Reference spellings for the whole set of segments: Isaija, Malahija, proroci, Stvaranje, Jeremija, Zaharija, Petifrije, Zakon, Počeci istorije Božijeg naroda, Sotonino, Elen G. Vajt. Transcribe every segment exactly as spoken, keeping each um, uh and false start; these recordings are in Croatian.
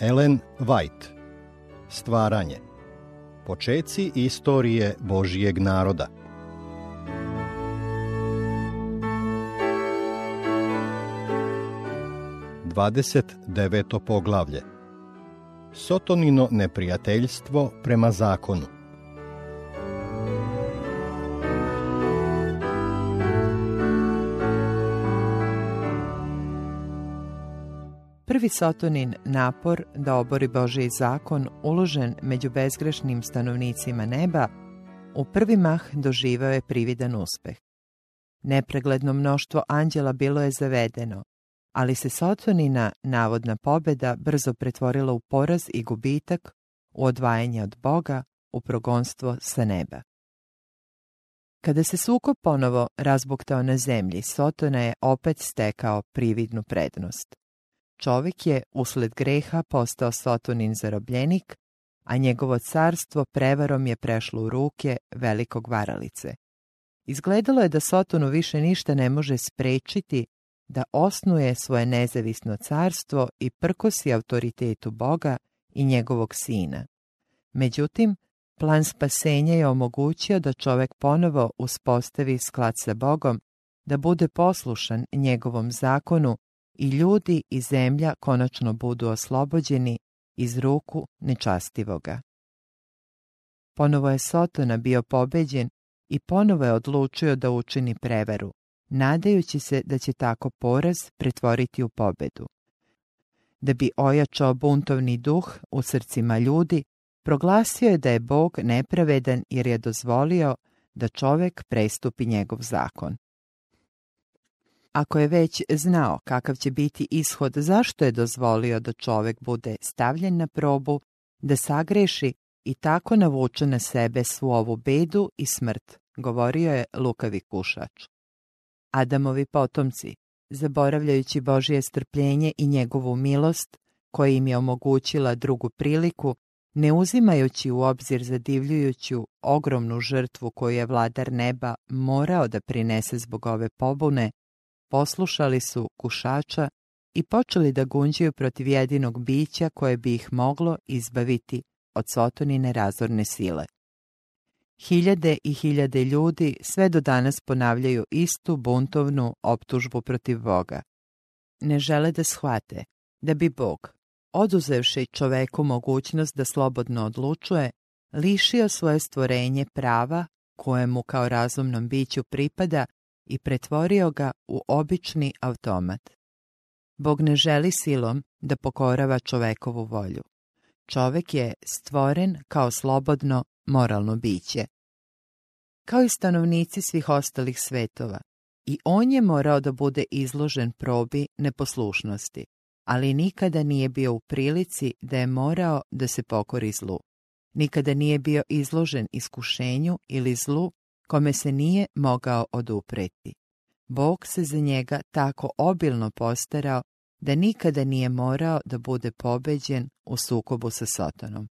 Elen Vajt. Stvaranje. Počeci istorije Božijeg naroda. dvadeset deveto poglavlje. Sotonino neprijateljstvo prema zakonu. Prvi Sotonin napor da obori Božji zakon uložen među bezgrešnim stanovnicima neba, u prvi mah doživao je prividan uspeh. Nepregledno mnoštvo anđela bilo je zavedeno, ali se Sotonina navodna pobjeda brzo pretvorila u poraz i gubitak, u odvajanje od Boga, u progonstvo sa neba. Kada se sukob ponovo razbuktao na zemlji, Sotona je opet stekao prividnu prednost. Čovjek je usled greha postao Sotonin zarobljenik, a njegovo carstvo prevarom je prešlo u ruke velikog varalice. Izgledalo je da Sotonu više ništa ne može sprečiti da osnuje svoje nezavisno carstvo i prkosi autoritetu Boga i njegovog sina. Međutim, plan spasenja je omogućio da čovjek ponovo uspostavi sklad sa Bogom, da bude poslušan njegovom zakonu i ljudi i zemlja konačno budu oslobođeni iz ruku nečastivoga. Ponovo je Sotona bio pobeđen i ponovo je odlučio da učini prevaru, nadajući se da će tako poraz pretvoriti u pobedu. Da bi ojačao buntovni duh u srcima ljudi, proglasio je da je Bog nepravedan jer je dozvolio da čovjek prestupi njegov zakon. Ako je već znao kakav će biti ishod, zašto je dozvolio da čovjek bude stavljen na probu, da sagreši i tako navuče na sebe svu ovu bedu i smrt, govorio je lukavi kušač. Adamovi potomci, zaboravljajući Božje strpljenje i njegovu milost, koja im je omogućila drugu priliku, ne uzimajući u obzir zadivljujuću ogromnu žrtvu koju je vladar neba morao da prinese zbog ove pobune, poslušali su kušača i počeli da gunđaju protiv jedinog bića koje bi ih moglo izbaviti od Sotonine razorne sile. Hiljade i hiljade ljudi sve do danas ponavljaju istu buntovnu optužbu protiv Boga. Ne žele da shvate da bi Bog, oduzevši čoveku mogućnost da slobodno odlučuje, lišio svoje stvorenje prava kojemu kao razumnom biću pripada i pretvorio ga u obični automat. Bog ne želi silom da pokorava čovekovu volju. Čovek je stvoren kao slobodno moralno biće. Kao i stanovnici svih ostalih svetova, i on je morao da bude izložen probi neposlušnosti, ali nikada nije bio u prilici da je morao da se pokori zlu. Nikada nije bio izložen iskušenju ili zlu kome se nije mogao odupreti. Bog se za njega tako obilno postarao da nikada nije morao da bude pobeđen u sukobu sa Sotonom.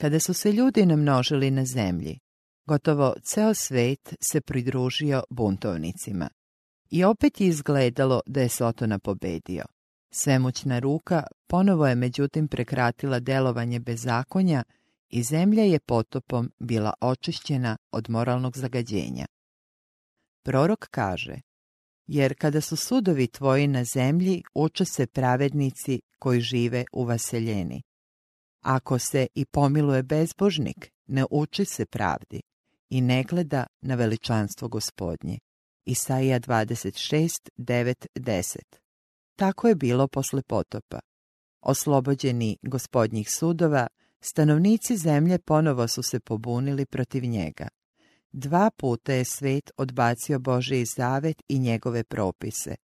Kada su se ljudi namnožili na zemlji, gotovo ceo svet se pridružio buntovnicima. I opet je izgledalo da je Sotona pobedio. Svemoćna ruka ponovo je međutim prekratila delovanje bezakonja i zemlja je potopom bila očišćena od moralnog zagađenja. Prorok kaže: jer kada su sudovi tvoji na zemlji, uče se pravednici koji žive u vaseljeni. Ako se i pomiluje bezbožnik, ne uči se pravdi i ne gleda na veličanstvo gospodnje. Isaija dvadeset šest, devet, deset. Tako je bilo posle potopa. Oslobođeni gospodnjih sudova, stanovnici zemlje ponovo su se pobunili protiv njega. Dva puta je svet odbacio Božji zavet i njegove propise.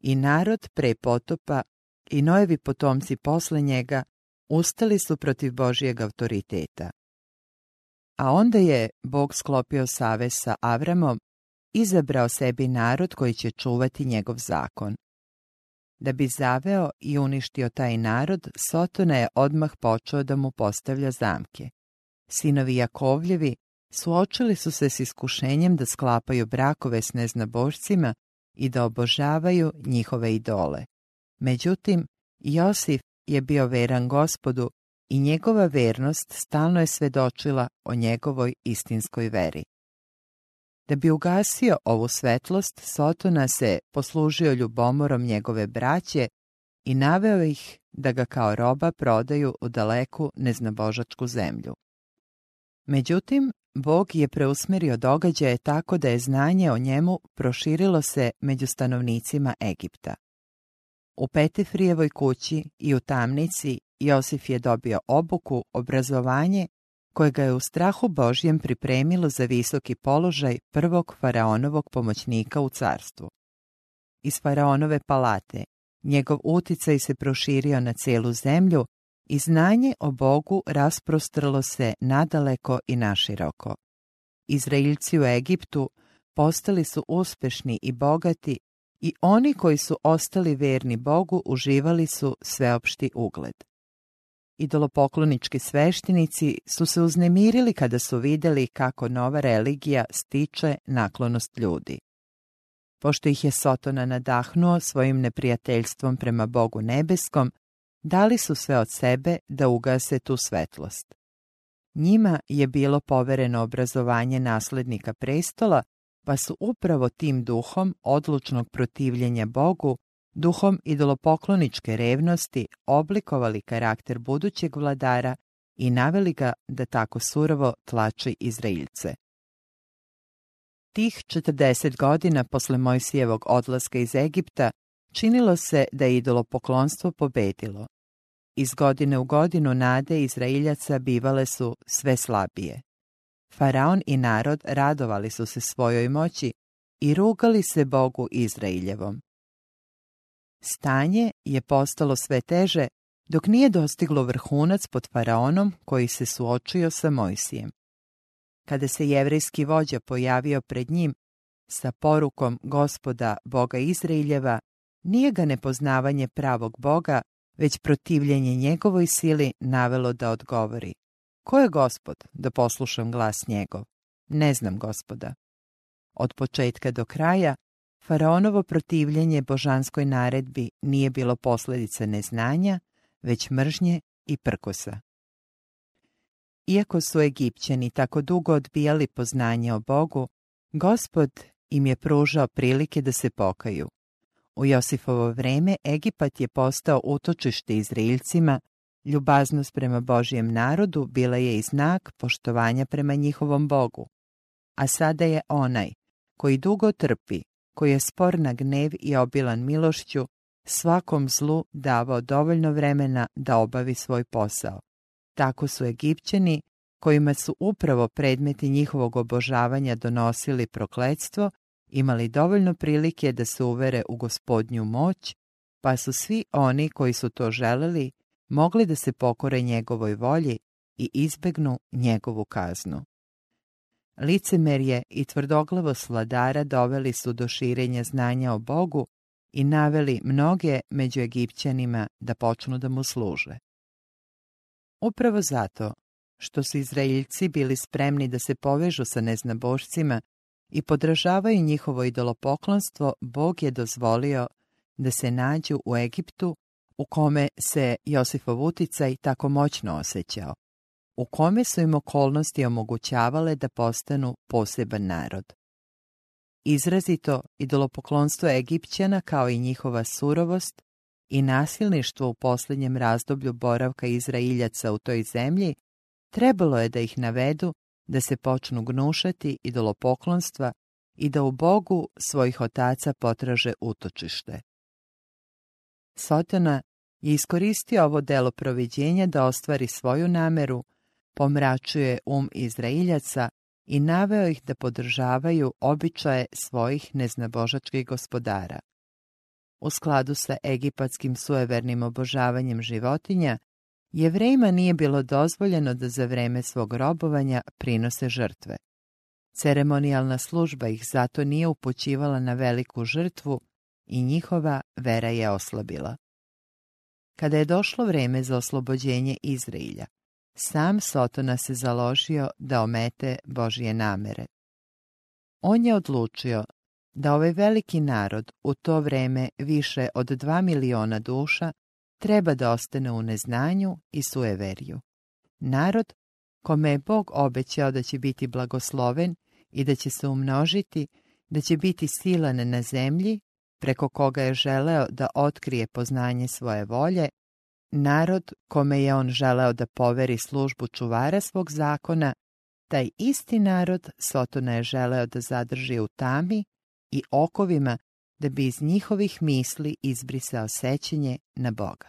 I narod pre potopa i Nojevi potomci posle njega ustali su protiv Božjeg autoriteta. A onda je Bog sklopio savez sa Avramom, izabrao sebi narod koji će čuvati njegov zakon. Da bi zaveo i uništio taj narod, Sotona je odmah počeo da mu postavlja zamke. Sinovi Jakovljevi suočili su se s iskušenjem da sklapaju brakove s neznabošcima i da obožavaju njihove idole. Međutim, Josif je bio veran Gospodu i njegova vernost stalno je svedočila o njegovoj istinskoj veri. Da bi ugasio ovu svetlost, Sotona se poslužio ljubomorom njegove braće i naveo ih da ga kao roba prodaju u daleku neznabožačku zemlju. Međutim, Bog je preusmerio događaje tako da je znanje o njemu proširilo se među stanovnicima Egipta. U Petifrijevoj kući i u tamnici Josif je dobio obuku, obrazovanje, koje ga je u strahu Božjem pripremilo za visoki položaj prvog faraonovog pomoćnika u carstvu. Iz faraonove palate njegov uticaj se proširio na cijelu zemlju i znanje o Bogu rasprostrlo se nadaleko i naširoko. Izraeljci u Egiptu postali su uspešni i bogati i oni koji su ostali verni Bogu uživali su sveopšti ugled. Idolopoklonički sveštenici su se uznemirili kada su vidjeli kako nova religija stiče naklonost ljudi. Pošto ih je Sotona nadahnuo svojim neprijateljstvom prema Bogu nebeskom, dali su sve od sebe da ugase tu svetlost. Njima je bilo povereno obrazovanje naslednika prestola, pa su upravo tim duhom odlučnog protivljenja Bogu, duhom idolopokloničke revnosti, oblikovali karakter budućeg vladara i naveli ga da tako surovo tlači Izraeljce. Tih četrdeset godina posle Mojsijevog odlaska iz Egipta činilo se da je idolopoklonstvo pobedilo. Iz godine u godinu nade Izraeljaca bivale su sve slabije. Faraon i narod radovali su se svojoj moći i rugali se Bogu Izraeljevom. Stanje je postalo sve teže dok nije dostiglo vrhunac pod faraonom koji se suočio sa Mojsijem. Kada se jevrejski vođa pojavio pred njim sa porukom Gospoda Boga Izraeljeva, nije ga nepoznavanje pravog Boga, već protivljenje njegovoj sili navelo da odgovori: "Ko je Gospod, da poslušam glas njegov? Ne znam Gospoda." Od početka do kraja, faraonovo protivljenje božanskoj naredbi nije bilo posljedica neznanja, već mržnje i prkosa. Iako su Egipćani tako dugo odbijali poznanje o Bogu, Gospod im je pružao prilike da se pokaju. U Josifovo vreme Egipat je postao utočište Izraeljcima, ljubaznost prema Božijem narodu bila je i znak poštovanja prema njihovom Bogu. A sada je onaj koji dugo trpi, koji je spor na gnev i obilan milošću, svakom zlu davao dovoljno vremena da obavi svoj posao. Tako su Egipćani, kojima su upravo predmeti njihovog obožavanja donosili prokletstvo, imali dovoljno prilike da se uvere u Gospodnju moć, pa su svi oni koji su to želeli mogli da se pokore njegovoj volji i izbegnu njegovu kaznu. Licemerje i tvrdoglavost vladara doveli su do širenja znanja o Bogu i naveli mnoge među Egipćanima da počnu da mu služe. Upravo zato što su Izraeljci bili spremni da se povežu sa neznabošcima i podržavaju njihovo idolopoklonstvo, Bog je dozvolio da se nađu u Egiptu, u kome se Josifov uticaj tako moćno osjećao, u kome su im okolnosti omogućavale da postanu poseban narod. Izrazito idolopoklonstvo Egipćana, kao i njihova surovost i nasilništvo u posljednjem razdoblju boravka Izraeljaca u toj zemlji, trebalo je da ih navedu da se počnu gnušati idolopoklonstva i da u Bogu svojih otaca potraže utočište. Sotona je iskoristio ovo delo proviđenja da ostvari svoju nameru, pomračio je um Izraeljaca i naveo ih da podržavaju običaje svojih neznabožačkih gospodara. U skladu sa egipatskim suevernim obožavanjem životinja, Jevrejima nije bilo dozvoljeno da za vreme svog robovanja prinose žrtve. Ceremonijalna služba ih zato nije upućivala na veliku žrtvu i njihova vera je oslabila. Kada je došlo vreme za oslobođenje Izraelja, sam Sotona se založio da omete Božje namere. On je odlučio da ovaj veliki narod, u to vreme više od dva miliona duša, treba da ostane u neznanju i sujeveriju. Narod, kome je Bog obećao da će biti blagosloven i da će se umnožiti, da će biti silan na zemlji, preko koga je želeo da otkrije poznanje svoje volje, narod kome je on želeo da poveri službu čuvara svog zakona, taj isti narod Sotona je želeo da zadrži u tami i okovima, da bi iz njihovih misli izbrisao sećanje na Boga.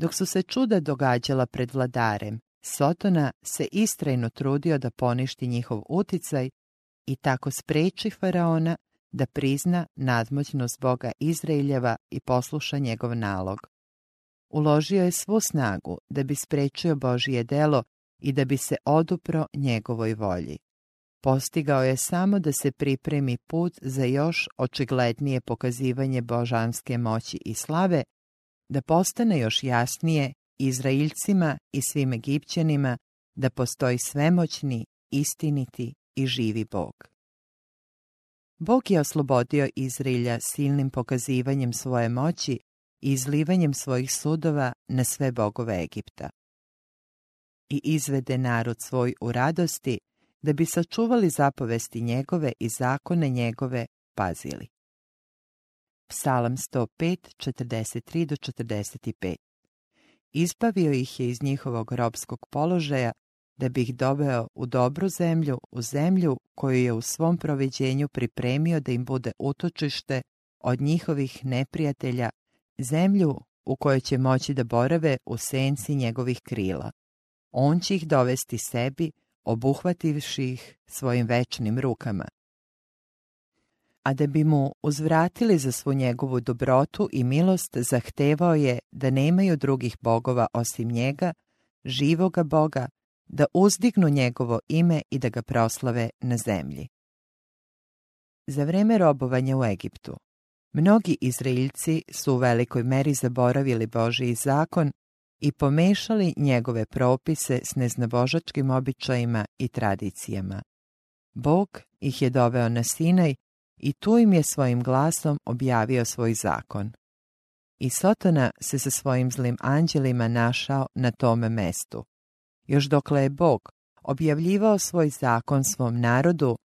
Dok su se čuda događala pred vladarem, Sotona se istrajno trudio da poništi njihov uticaj i tako spreči faraona da prizna nadmoćnost Boga Izraeljeva i posluša njegov nalog. Uložio je svu snagu da bi sprečio Božije delo i da bi se odupro njegovoj volji. Postigao je samo da se pripremi put za još očiglednije pokazivanje božanske moći i slave, da postane još jasnije Izraeljcima i svim Egipćanima da postoji svemoćni, istiniti i živi Bog. Bog je oslobodio Izraelja silnim pokazivanjem svoje moći i izlivanjem svojih sudova na sve bogove Egipta. I izvede narod svoj u radosti, da bi sačuvali zapovesti njegove i zakone njegove pazili. Psalam sto pet, četrdeset tri do četrdeset pet. Izbavio ih je iz njihovog ropskog položaja, da bi ih doveo u dobru zemlju, u zemlju koju je u svom proviđenju pripremio da im bude utočište od njihovih neprijatelja, zemlju u kojoj će moći da borave u senci njegovih krila. On će ih dovesti sebi, obuhvativši ih svojim večnim rukama. A da bi mu uzvratili za svu njegovu dobrotu i milost, zahtevao je da nemaju drugih bogova osim njega, živoga Boga, da uzdignu njegovo ime i da ga proslave na zemlji. Za vreme robovanja u Egiptu, mnogi Izraeljci su u velikoj meri zaboravili Božji zakon i pomešali njegove propise s neznabožačkim običajima i tradicijama. Bog ih je doveo na Sinaj i tu im je svojim glasom objavio svoj zakon. I Sotona se sa svojim zlim anđelima našao na tome mestu. Još dokle je Bog objavljivao svoj zakon svom narodu,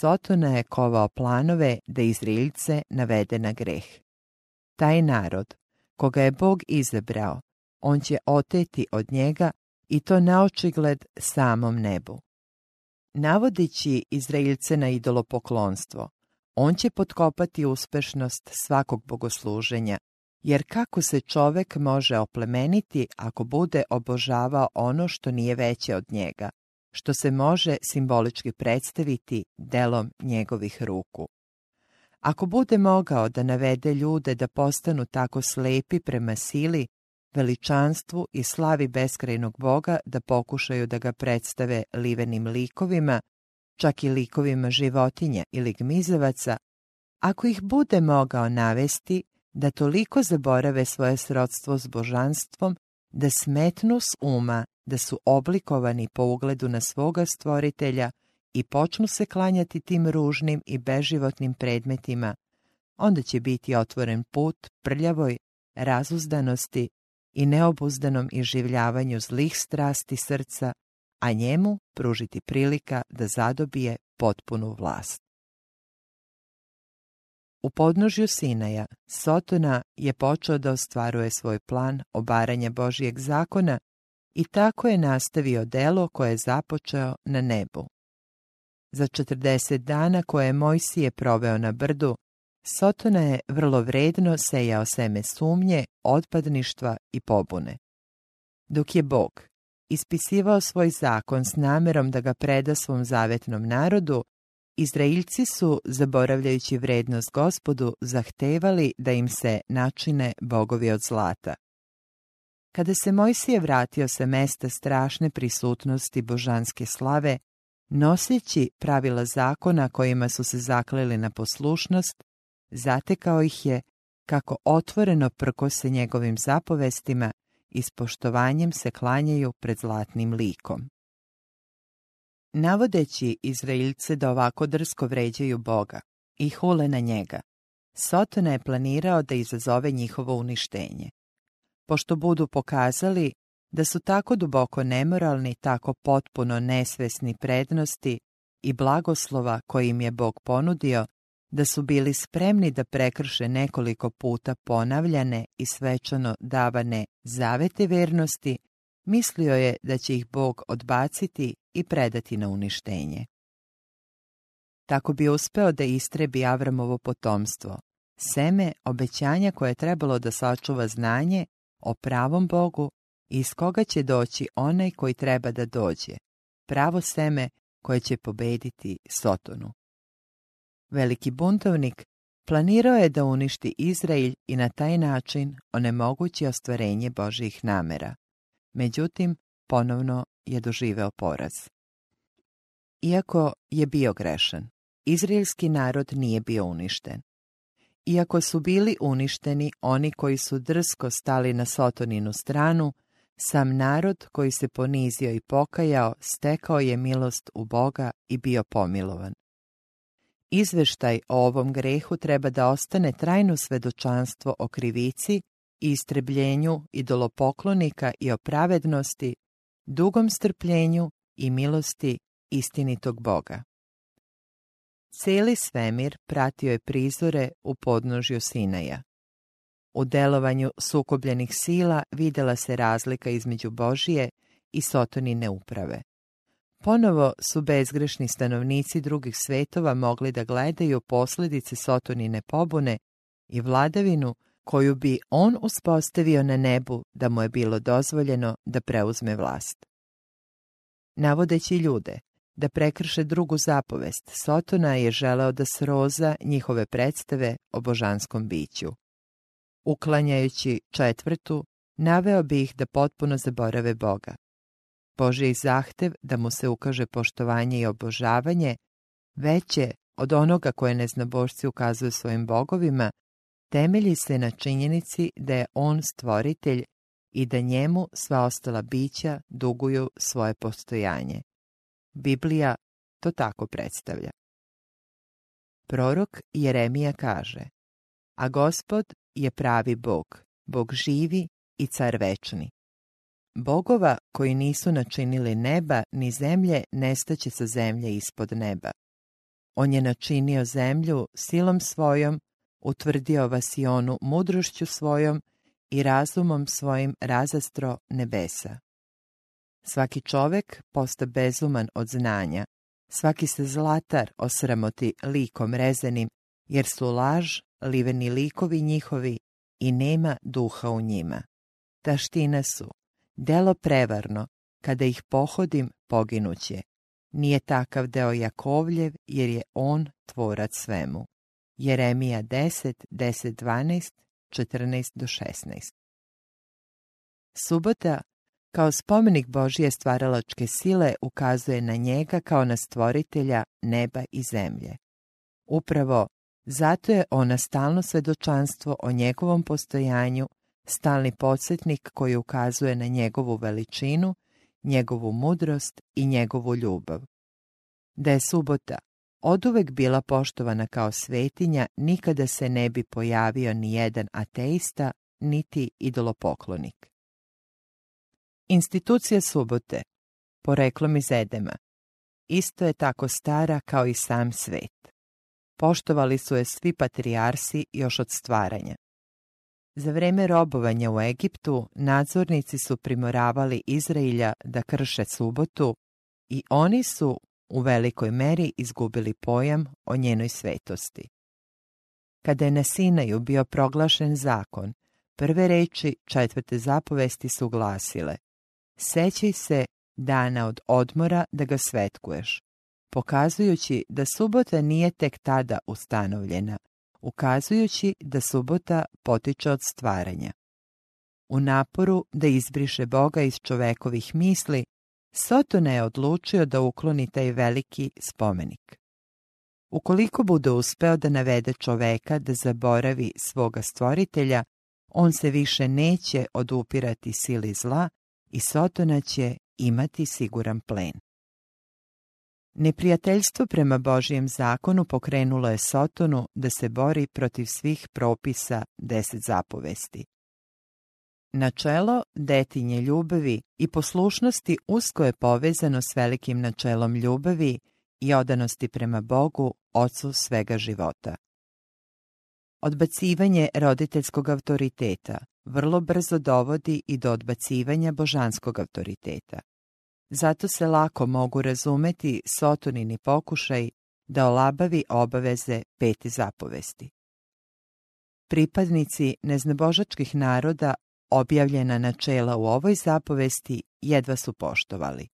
Sotona je kovao planove da Izraeljce navede na greh. Taj narod, koga je Bog izabrao, on će oteti od njega i to naočigled samom nebu. Navodeći Izraeljce na idolopoklonstvo, on će potkopati uspešnost svakog bogosluženja, jer kako se čovek može oplemeniti ako bude obožavao ono što nije veće od njega, što se može simbolički predstaviti delom njegovih ruku. Ako bude mogao da navede ljude da postanu tako slepi prema sili, veličanstvu i slavi beskrajnog Boga da pokušaju da ga predstave livenim likovima, čak i likovima životinja ili gmizavaca, ako ih bude mogao navesti da toliko zaborave svoje srodstvo s božanstvom, da smetnu s uma da su oblikovani po ugledu na svoga stvoritelja i počnu se klanjati tim ružnim i beživotnim predmetima, onda će biti otvoren put prljavoj razuzdanosti i neobuzdanom iživljavanju zlih strasti srca, a njemu pružiti prilika da zadobije potpunu vlast. U podnožju Sinaja, Sotona je počeo da ostvaruje svoj plan obaranja Božijeg zakona i tako je nastavio delo koje je započeo na nebu. Za četrdeset dana koje je Mojsije proveo na brdu, Sotona je vrlo vredno sejao seme sumnje, otpadništva i pobune. Dok je Bog ispisivao svoj zakon s namerom da ga preda svom zavetnom narodu, Izraeljci su, zaboravljajući vrednost Gospodu, zahtevali da im se načine bogovi od zlata. Kada se Mojsije vratio sa mesta strašne prisutnosti božanske slave, noseći pravila zakona kojima su se zakleli na poslušnost, zatekao ih je kako otvoreno prkose njegovim zapovestima i s poštovanjem se klanjaju pred zlatnim likom. Navodeći Izraeljce da ovako drsko vređaju Boga i hule na njega, Sotona je planirao da izazove njihovo uništenje. Pošto budu pokazali da su tako duboko nemoralni, tako potpuno nesvesni prednosti i blagoslova koje im je Bog ponudio, da su bili spremni da prekrše nekoliko puta ponavljane i svečano davane zavete vernosti, mislio je da će ih Bog odbaciti i predati na uništenje. Tako bi uspeo da istrebi Avramovo potomstvo, seme obećanja koje je trebalo da sačuva znanje o pravom Bogu, iz koga će doći onaj koji treba da dođe, pravo seme koje će pobediti Sotonu. Veliki buntovnik planirao je da uništi Izrael i na taj način onemogući ostvarenje Božjih namera. Međutim, ponovno je doživeo poraz. Iako je bio grešan, izraelski narod nije bio uništen. Iako su bili uništeni oni koji su drsko stali na Sotoninu stranu, sam narod koji se ponizio i pokajao stekao je milost u Boga i bio pomilovan. Izveštaj o ovom grehu treba da ostane trajno svedočanstvo o krivici i istrebljenju idolopoklonika i o pravednosti, dugom strpljenju i milosti istinitog Boga. Celi svemir pratio je prizore u podnožju Sinaja. U delovanju sukobljenih sila videla se razlika između Božije i Sotonine uprave. Ponovo su bezgrešni stanovnici drugih svetova mogli da gledaju posljedice Sotonine pobune i vladavinu koju bi on uspostavio na nebu da mu je bilo dozvoljeno da preuzme vlast. Navodeći ljude da prekrše drugu zapovest, Sotona je želeo da sroza njihove predstave o božanskom biću. Uklanjajući četvrtu, naveo bi ih da potpuno zaborave Boga. Božji zahtev da mu se ukaže poštovanje i obožavanje, veće od onoga koje neznabošci ukazuju svojim bogovima, temelji se na činjenici da je on stvoritelj i da njemu sva ostala bića duguju svoje postojanje. Biblija to tako predstavlja. Prorok Jeremija kaže: a Gospod je pravi Bog, Bog živi i car večni. Bogova koji nisu načinili neba ni zemlje nestaće sa zemlje ispod neba. On je načinio zemlju silom svojom, utvrdio vas i onu mudrošću svojom i razumom svojim razastro nebesa. Svaki čovek posta bezuman od znanja, svaki se zlatar osramoti likom rezenim, jer su laž liveni likovi njihovi i nema duha u njima. Taština su, delo prevarno, kada ih pohodim poginuće. Nije takav deo Jakovljev, jer je on tvorac svemu. Jeremija deset, deset, dvanaest, četrnaest do šesnaest. Subota, kao spomenik Božije stvaralačke sile, ukazuje na njega kao na stvoritelja neba i zemlje. Upravo zato je ona stalno svedočanstvo o njegovom postojanju, stalni podsjetnik koji ukazuje na njegovu veličinu, njegovu mudrost i njegovu ljubav. Da je subota oduvek bila poštovana kao svetinja, nikada se ne bi pojavio ni jedan ateista, niti idolopoklonik. Institucija subote, poreklom iz Edema, isto je tako stara kao i sam svet. Poštovali su je svi patrijarsi još od stvaranja. Za vreme robovanja u Egiptu nadzornici su primoravali Izraelja da krše subotu i oni su u velikoj meri izgubili pojam o njenoj svetosti. Kada je na Sinaju bio proglašen zakon, prve reči četvrte zapovesti su glasile: sećaj se dana od odmora da ga svetkuješ, pokazujući da subota nije tek tada ustanovljena, ukazujući da subota potiče od stvaranja. U naporu da izbriše Boga iz čovekovih misli, Sotona je odlučio da ukloni taj veliki spomenik. Ukoliko bude uspeo da navede čoveka da zaboravi svoga stvoritelja, on se više neće odupirati sili zla i Sotona će imati siguran plen. Neprijateljstvo prema Božijem zakonu pokrenulo je Sotonu da se bori protiv svih propisa deset zapovesti. Načelo detinje ljubavi i poslušnosti usko je povezano s velikim načelom ljubavi i odanosti prema Bogu, Ocu svega života. Odbacivanje roditeljskog autoriteta vrlo brzo dovodi i do odbacivanja božanskog autoriteta. Zato se lako mogu razumeti Sotonini pokušaj da olabavi obaveze pete zapovesti. Pripadnici neznabožačkih naroda objavljena načela u ovoj zapovesti jedva su poštovali.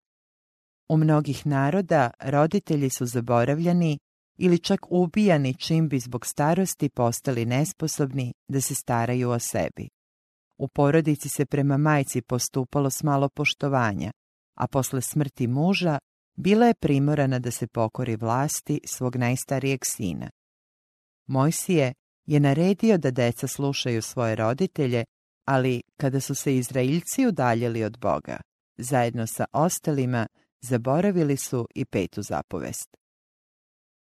U mnogih naroda roditelji su zaboravljani ili čak ubijani čim bi zbog starosti postali nesposobni da se staraju o sebi. U porodici se prema majci postupalo s malo poštovanja, a posle smrti muža bila je primorana da se pokori vlasti svog najstarijeg sina. Mojsije je naredio da deca slušaju svoje roditelje, ali kada su se Izraeljci udaljili od Boga, zajedno sa ostalima zaboravili su i petu zapovest.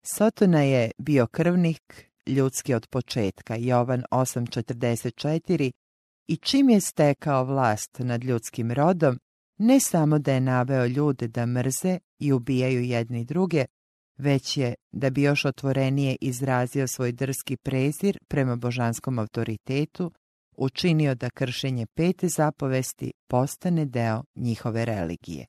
Sotona je bio krvnik, ljudski od početka, Jovan osam četrdeset četiri, i čim je stekao vlast nad ljudskim rodom, ne samo da je naveo ljude da mrze i ubijaju jedni druge, već je, da bi još otvorenije izrazio svoj drski prezir prema božanskom autoritetu, učinio da kršenje pete zapovesti postane deo njihove religije.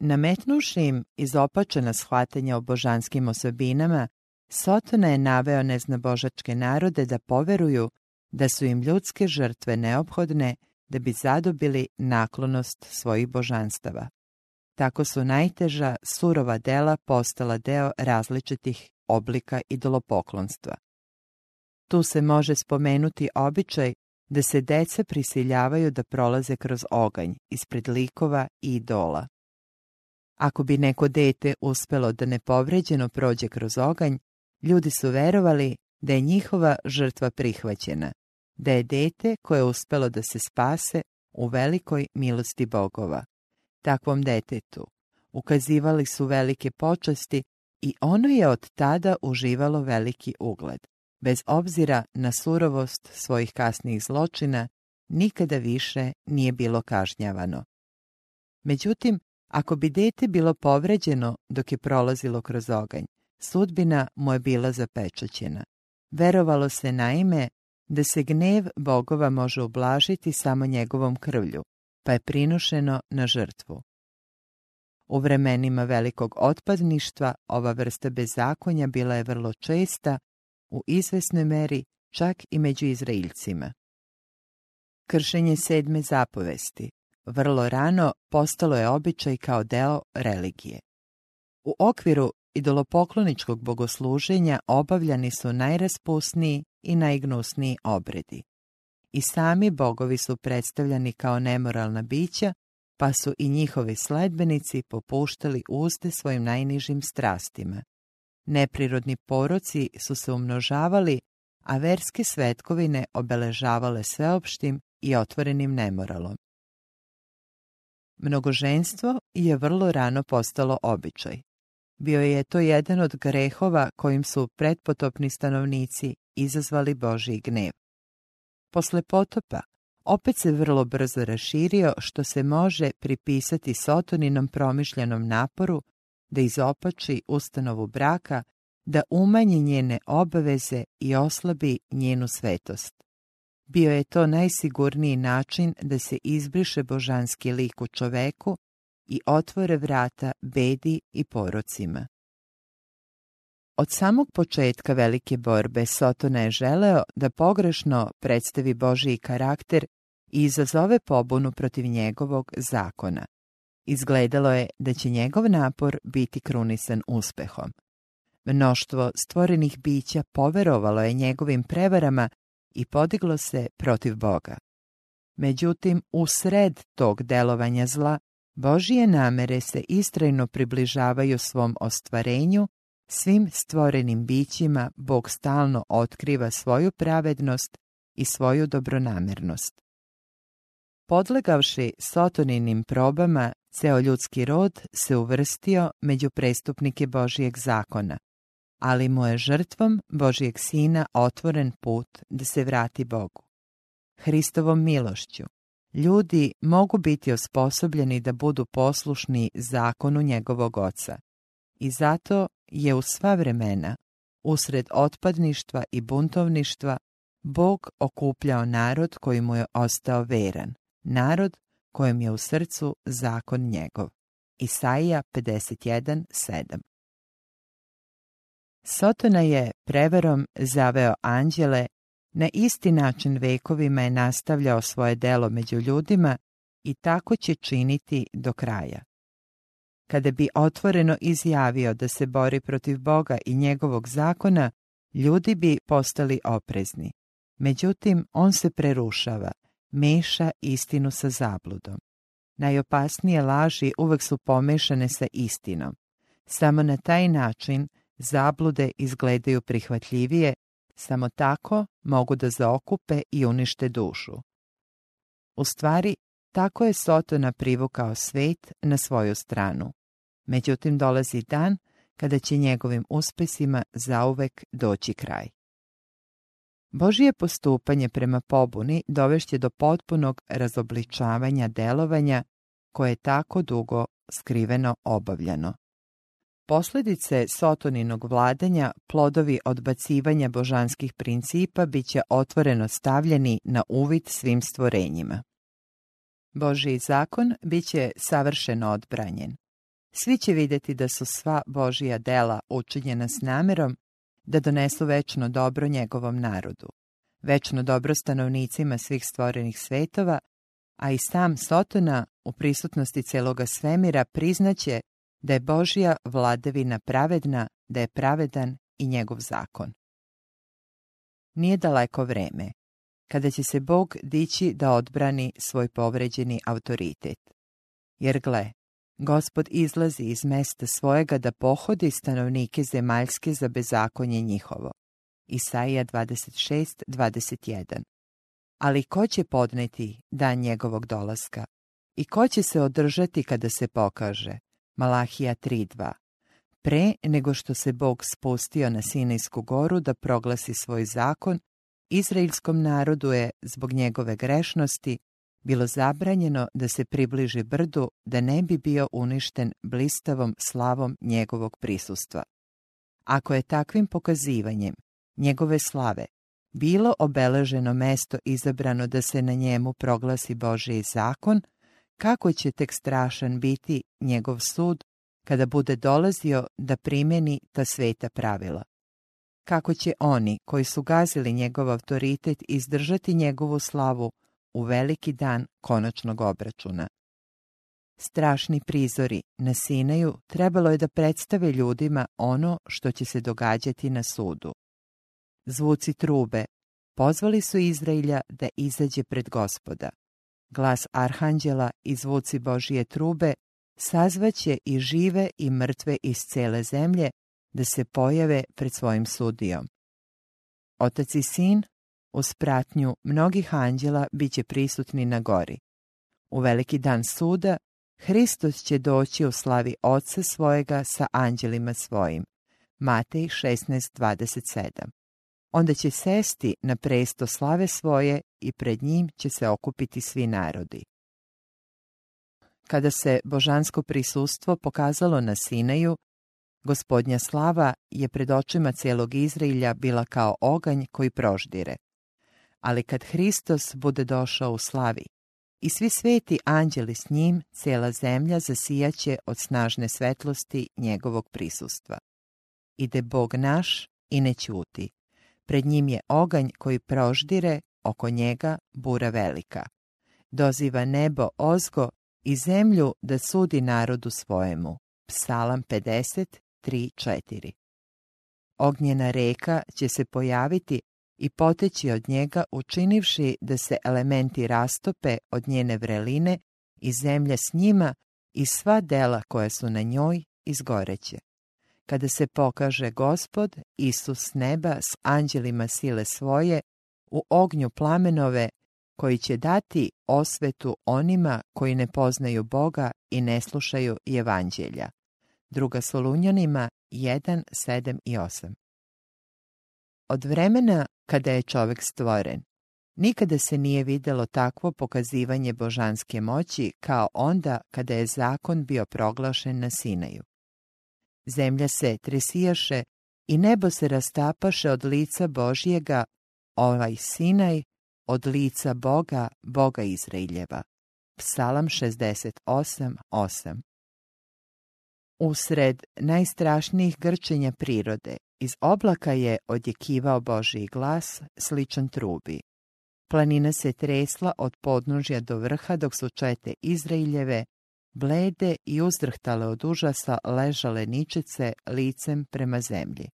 Nametnuši im izopačena shvatanja o božanskim osobinama, Sotona je naveo neznabožačke narode da poveruju da su im ljudske žrtve neophodne da bi zadobili naklonost svojih božanstava. Tako su najteža surova dela postala deo različitih oblika idolopoklonstva. Tu se može spomenuti običaj da se deca prisiljavaju da prolaze kroz oganj ispred likova i idola. Ako bi neko dete uspelo da nepovređeno prođe kroz oganj, ljudi su verovali da je njihova žrtva prihvaćena, da je dete koje je uspelo da se spase u velikoj milosti bogova. Takvom detetu ukazivali su velike počasti i ono je od tada uživalo veliki ugled. Bez obzira na surovost svojih kasnijih zločina, nikada više nije bilo kažnjavano. Međutim, ako bi dete bilo povređeno dok je prolazilo kroz oganj, sudbina mu je bila zapečaćena. Verovalo se naime da se gnev bogova može ublažiti samo njegovom krvlju, pa je prinošeno na žrtvu. U vremenima velikog otpadništva ova vrsta bezakonja bila je vrlo česta, u izvesnoj meri čak i među Izraeljcima. Kršenje sedme zapovesti vrlo rano postalo je običaj kao deo religije. U okviru idolopokloničkog bogosluženja obavljani su najraspusniji i najgnusniji obredi. I sami bogovi su predstavljani kao nemoralna bića, pa su i njihovi sledbenici popuštali uzde svojim najnižim strastima. Neprirodni poroci su se umnožavali, a verske svetkovine obeležavale sveopštim i otvorenim nemoralom. Mnogoženstvo je vrlo rano postalo običaj. Bio je to jedan od grehova kojim su pretpotopni stanovnici izazvali Božji gnev. Posle potopa opet se vrlo brzo raširio, što se može pripisati Sotoninom promišljenom naporu da izopači ustanovu braka, da umanji njene obaveze i oslabi njenu svetost. Bio je to najsigurniji način da se izbriše božanski lik u čoveku i otvore vrata bedi i porocima. Od samog početka velike borbe Sotona je želeo da pogrešno predstavi Božiji karakter i izazove pobunu protiv njegovog zakona. Izgledalo je da će njegov napor biti krunisan uspehom. Mnoštvo stvorenih bića poverovalo je njegovim prevarama i podiglo se protiv Boga. Međutim, usred tog delovanja zla, Božije namere se istrajno približavaju svom ostvarenju, svim stvorenim bićima Bog stalno otkriva svoju pravednost i svoju dobronamernost. Podlegavši Sotoninim probama, Ceo ljudski rod se uvrstio među prestupnike Božijeg zakona, ali mu je žrtvom Božijeg Sina otvoren put da se vrati Bogu. Hristovom milošću ljudi mogu biti osposobljeni da budu poslušni zakonu njegovog Oca i zato je u sva vremena, usred otpadništva i buntovništva, Bog okupljao narod koji mu je ostao veran, narod kojem je u srcu zakon njegov. Isaija pedeset jedan sedam. Sotona je prevarom zaveo anđele, na isti način vekovima je nastavljao svoje delo među ljudima i tako će činiti do kraja. Kada bi otvoreno izjavio da se bori protiv Boga i njegovog zakona, ljudi bi postali oprezni. Međutim, on se prerušava, meša istinu sa zabludom. Najopasnije laži uvek su pomešane sa istinom. Samo na taj način zablude izgledaju prihvatljivije, samo tako mogu da zaokupe i unište dušu. U stvari, tako je Sotona privukao svet na svoju stranu. Međutim, dolazi dan kada će njegovim uspesima zauvek doći kraj. Božije postupanje prema pobuni dovešće do potpunog razobličavanja delovanja koje je tako dugo skriveno obavljano. Posljedice Sotoninog vladanja, plodovi odbacivanja božanskih principa, bit će otvoreno stavljeni na uvid svim stvorenjima. Božji zakon bit će savršeno odbranjen. Svi će vidjeti da su sva Božija dela učinjena s namerom da donesu večno dobro njegovom narodu, večno dobro stanovnicima svih stvorenih svetova, a i sam Sotona u prisutnosti celoga svemira priznaće da je Božja vladavina pravedna, da je pravedan i njegov zakon. Nije daleko vreme kada će se Bog dići da odbrani svoj povređeni autoritet. Jer gle, Gospod izlazi iz mesta svojega da pohodi stanovnike zemaljske za bezakonje njihovo. Isaija dvadeset šest dvadeset jedan. Ali ko će podneti dan njegovog dolaska? I ko će se održati kada se pokaže? Malahija tri dva. Pre nego što se Bog spustio na Sinajsku goru da proglasi svoj zakon, izraelskom narodu je, zbog njegove grešnosti, bilo zabranjeno da se približi brdu da ne bi bio uništen blistavom slavom njegovog prisustva. Ako je takvim pokazivanjem njegove slave bilo obeleženo mesto izabrano da se na njemu proglasi Božji zakon, kako će tek strašan biti njegov sud kada bude dolazio da primjeni ta sveta pravila? Kako će oni koji su gazili njegov autoritet izdržati njegovu slavu u veliki dan konačnog obračuna? Strašni prizori na Sinaju trebalo je da predstave ljudima ono što će se događati na sudu. Zvuci trube pozvali su Izraelja da izađe pred Gospoda. Glas arhanđela i zvuci Božije trube sazvaće i žive i mrtve iz cele zemlje da se pojave pred svojim sudijom. Otac i sin uz pratnju mnogih anđela bit će prisutni na gori. U veliki dan suda Hristos će doći u slavi Oca svojega sa anđelima svojim. Matej šesnaest dvadeset sedam. Onda će sesti na presto slave svoje i pred njim će se okupiti svi narodi. Kada se božansko prisustvo pokazalo na Sinaju, Gospodnja slava je pred očima celog Izraelja bila kao oganj koji proždire. Ali kad Hristos bude došao u slavi i svi sveti anđeli s njim, cela zemlja zasijaće od snažne svetlosti njegovog prisustva. Ide Bog naš i ne ćuti. Pred njim je oganj koji proždire, oko njega bura velika. Doziva nebo ozgo i zemlju da sudi narodu svojemu. Psalam pedeset tri četiri. Ognjena reka će se pojaviti i poteći od njega, učinivši da se elementi rastope od njene vreline i zemlja s njima i sva dela koja su na njoj izgoreće. Kada se pokaže Gospod, Isus s neba s anđelima sile svoje, u ognju plamenove, koji će dati osvetu onima koji ne poznaju Boga i ne slušaju evanđelja. Druga Solunjanima jedan, sedam i osam. Od vremena kada je čovjek stvoren, nikada se nije vidjelo takvo pokazivanje božanske moći kao onda kada je zakon bio proglašen na Sinaju. Zemlja se tresijaše i nebo se rastapaše od lica Božjega, ovaj Sinaj, od lica Boga, Boga Izraeljeva. Psalam šezdeset osam, osam. Usred najstrašnijih grčenja prirode, iz oblaka je odjekivao Božji glas, sličan trubi. Planina se tresla od podnožja do vrha, dok su čete Izraeljeve, blede i uzdrhtale od užasa, ležale ničice licem prema zemlji.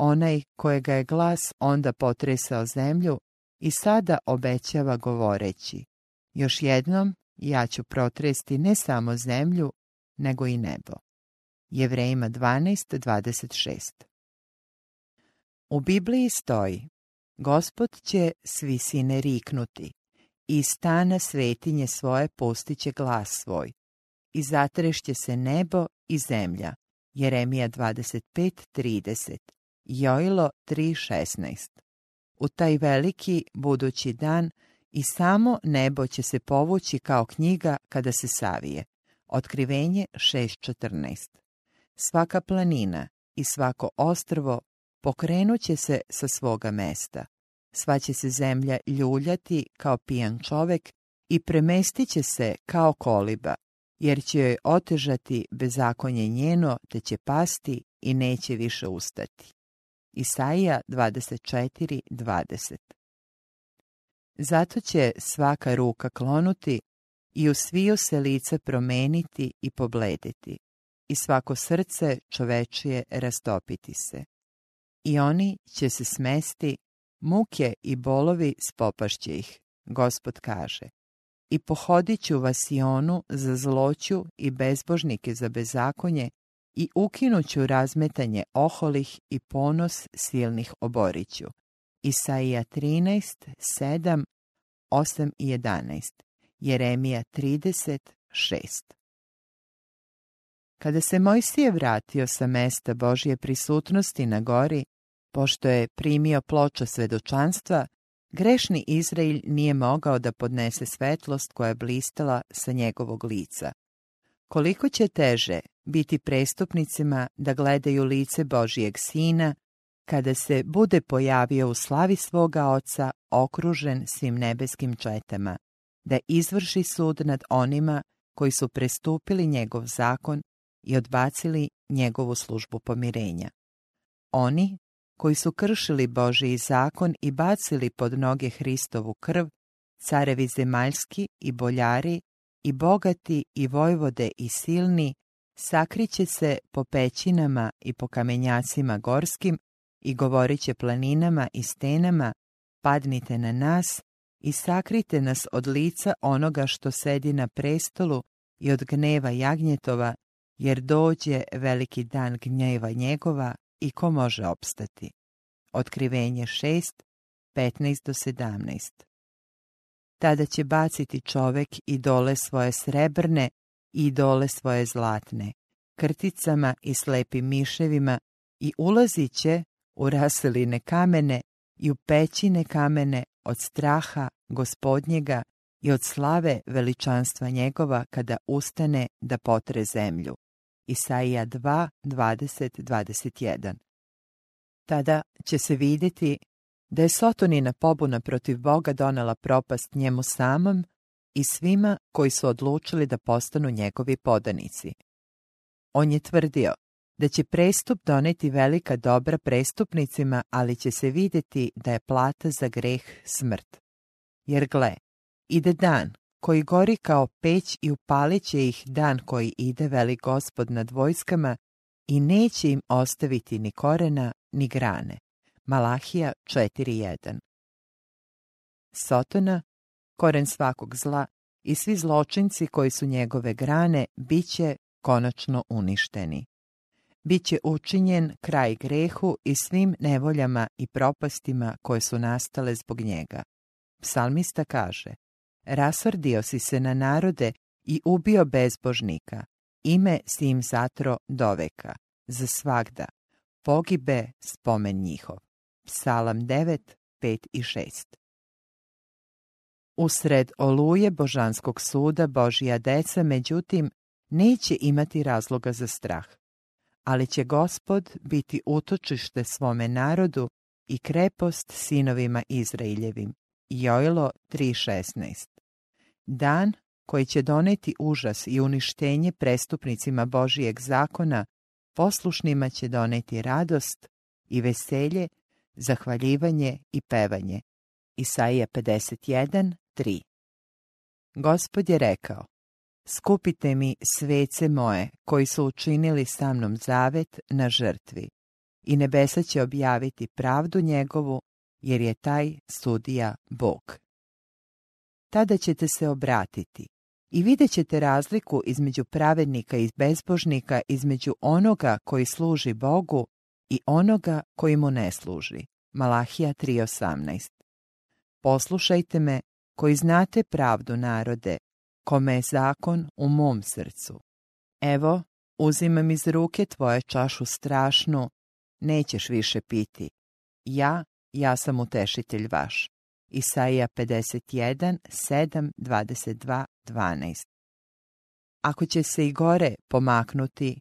Onaj kojega je glas onda potresao zemlju i sada obećava govoreći: još jednom ja ću protresti ne samo zemlju, nego i nebo. Jevrejima dvanaest, dvadeset šest. U Bibliji stoji: Gospod će svi sine riknuti, i stana svetinje svoje pustiće glas svoj, i zatrešće se nebo i zemlja. Jeremija dvadeset pet, trideset, Joilo tri, šesnaest. U taj veliki budući dan i samo nebo će se povući kao knjiga kada se savije. Otkrivenje šest, četrnaest. Svaka planina i svako ostrvo pokrenut će se sa svoga mesta. Sva će se zemlja ljuljati kao pijan čovek i premestit će se kao koliba, jer će joj otežati bezakonje njeno, te će pasti i neće više ustati. Isaija dvadeset četiri, dvadeset. Zato će svaka ruka klonuti i u sviju se lice promeniti i poblediti, i svako srce čovečije rastopiti se. I oni će se smesti, muke i bolovi spopašće ih, Gospod kaže. I pohodit ću vas Sionu za zloću i bezbožnike za bezakonje, i ukinut ću razmetanje oholih i ponos silnih oboriću. Isaija trinaest, sedam, osam i jedanaest. Jeremija trideset šest. Kada se Mojsije vratio sa mesta Božje prisutnosti na gori, pošto je primio ploču svedočanstva, grešni Izrael nije mogao da podnese svetlost koja je blistala sa njegovog lica. Koliko će teže biti prestupnicima da gledaju lice Božijeg Sina kada se bude pojavio u slavi svoga Oca okružen svim nebeskim četama, da izvrši sud nad onima koji su prestupili njegov zakon i odbacili njegovu službu pomirenja. Oni koji su kršili Božji zakon i bacili pod noge Hristovu krv, carevi zemaljski i boljari, i bogati i vojvode i silni, sakriće se po pećinama i po kamenjacima gorskim i govoriće planinama i stenama: padnite na nas i sakrite nas od lica onoga što sedi na prestolu i od gneva jagnjetova, jer dođe veliki dan gnjeva njegova, i ko može opstati. Otkrivenje šest, petnaest do sedamnaest. Tada će baciti čovek idole svoje srebrne i idole svoje zlatne, krticama i slepim miševima, i ulazit će u raseline kamene i u pećine kamene od straha Gospodnjega i od slave veličanstva njegova kada ustane da potre zemlju. Isaija dva, dvadeset, dvadeset jedan. Tada će se vidjeti da je Sotonina pobuna protiv Boga donela propast njemu samom i svima koji su odlučili da postanu njegovi podanici. On je tvrdio da će prestup doneti velika dobra prestupnicima, ali će se vidjeti da je plata za greh smrt. Jer gle, ide dan koji gori kao peć i upalit će ih dan koji ide, veli Gospod, nad vojskama, i neće im ostaviti ni korena ni grane. Malahija četiri jedan. Sotona, koren svakog zla, i svi zločinci koji su njegove grane bit će konačno uništeni. Biće učinjen kraj grehu i svim nevoljama i propastima koje su nastale zbog njega. Psalmista kaže: rasrdio si se na narode i ubio bezbožnika, ime si im zatro doveka, za svagda, pogibe spomen njihov. Psalam devet, pet i šest. Usred oluje božanskog suda Božija deca, međutim, neće imati razloga za strah, ali će Gospod biti utočište svome narodu i krepost sinovima Izraeljevim. Joilo tri šesnaest. Dan koji će doneti užas i uništenje prestupnicima Božijeg zakona, poslušnima će doneti radost i veselje, zahvaljivanje i pevanje. Isaija pedeset jedan, tri. Gospod je rekao: skupite mi svece moje koji su učinili sa mnom zavet na žrtvi, i nebesa će objaviti pravdu njegovu, jer je taj sudija Bog. Tada ćete se obratiti i vidjet ćete razliku između pravednika i bezbožnika, između onoga koji služi Bogu i onoga koji mu ne služi. Malahija tri osamnaest. Poslušajte me koji znate pravdu narode, kome je zakon u mom srcu. Evo, uzimam iz ruke tvoje čašu strašnu, nećeš više piti. Ja, ja sam utešitelj vaš. Isaija pedeset jedan, sedam, dvadeset dva, dvanaest. Ako će se i gore pomaknuti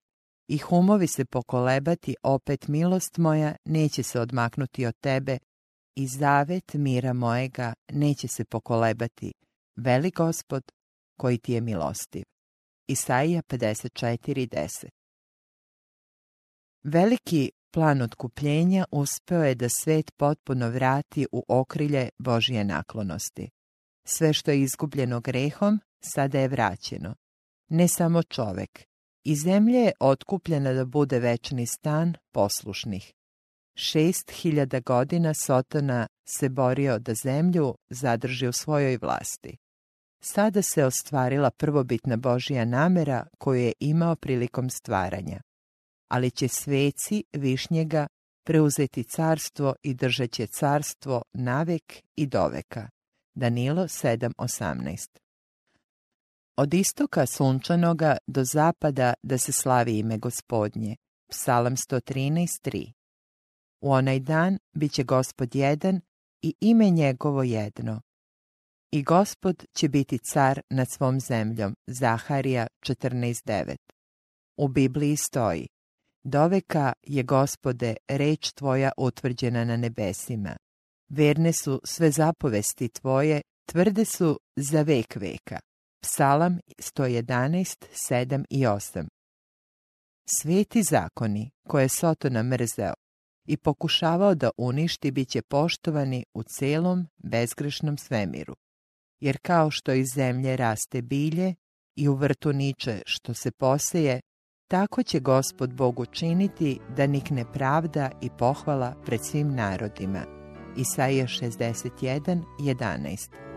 i humovi se pokolebati, opet milost moja neće se odmaknuti od tebe i zavet mira mojega neće se pokolebati, veli Gospod koji ti je milostiv. Isaija pedeset četiri, deset. Veliki plan otkupljenja uspeo je da svet potpuno vrati u okrilje Božje naklonosti. Sve što je izgubljeno grehom, sada je vraćeno. Ne samo čovek. I zemlja je otkupljena da bude večni stan poslušnih. Šest hiljada godina Sotona se borio da zemlju zadrži u svojoj vlasti. Sada se ostvarila prvobitna Božja namera koju je imao prilikom stvaranja. Ali će sveci Višnjega preuzeti carstvo i držat će carstvo navek i doveka. Danilo sedam osamnaest. Od istoka sunčanoga do zapada da se slavi ime Gospodnje. Psalam sto trinaest, tri. U onaj dan biće Gospod jedan i ime njegovo jedno. I Gospod će biti car nad svom zemljom. Zaharija četrnaest, devet. U Bibliji stoji: doveka je, Gospode, reč tvoja utvrđena na nebesima. Verne su sve zapovesti tvoje, tvrde su za vek veka. Psalam sto jedanaest, sedam i osam. Sveti zakoni koje je Sotona mrzeo i pokušavao da uništi bit će poštovani u celom bezgrešnom svemiru. Jer kao što iz zemlje raste bilje i u vrtu niče što se poseje, tako će Gospod Bog učiniti da nikne pravda i pohvala pred svim narodima. Isaija šezdeset jedan, jedanaest.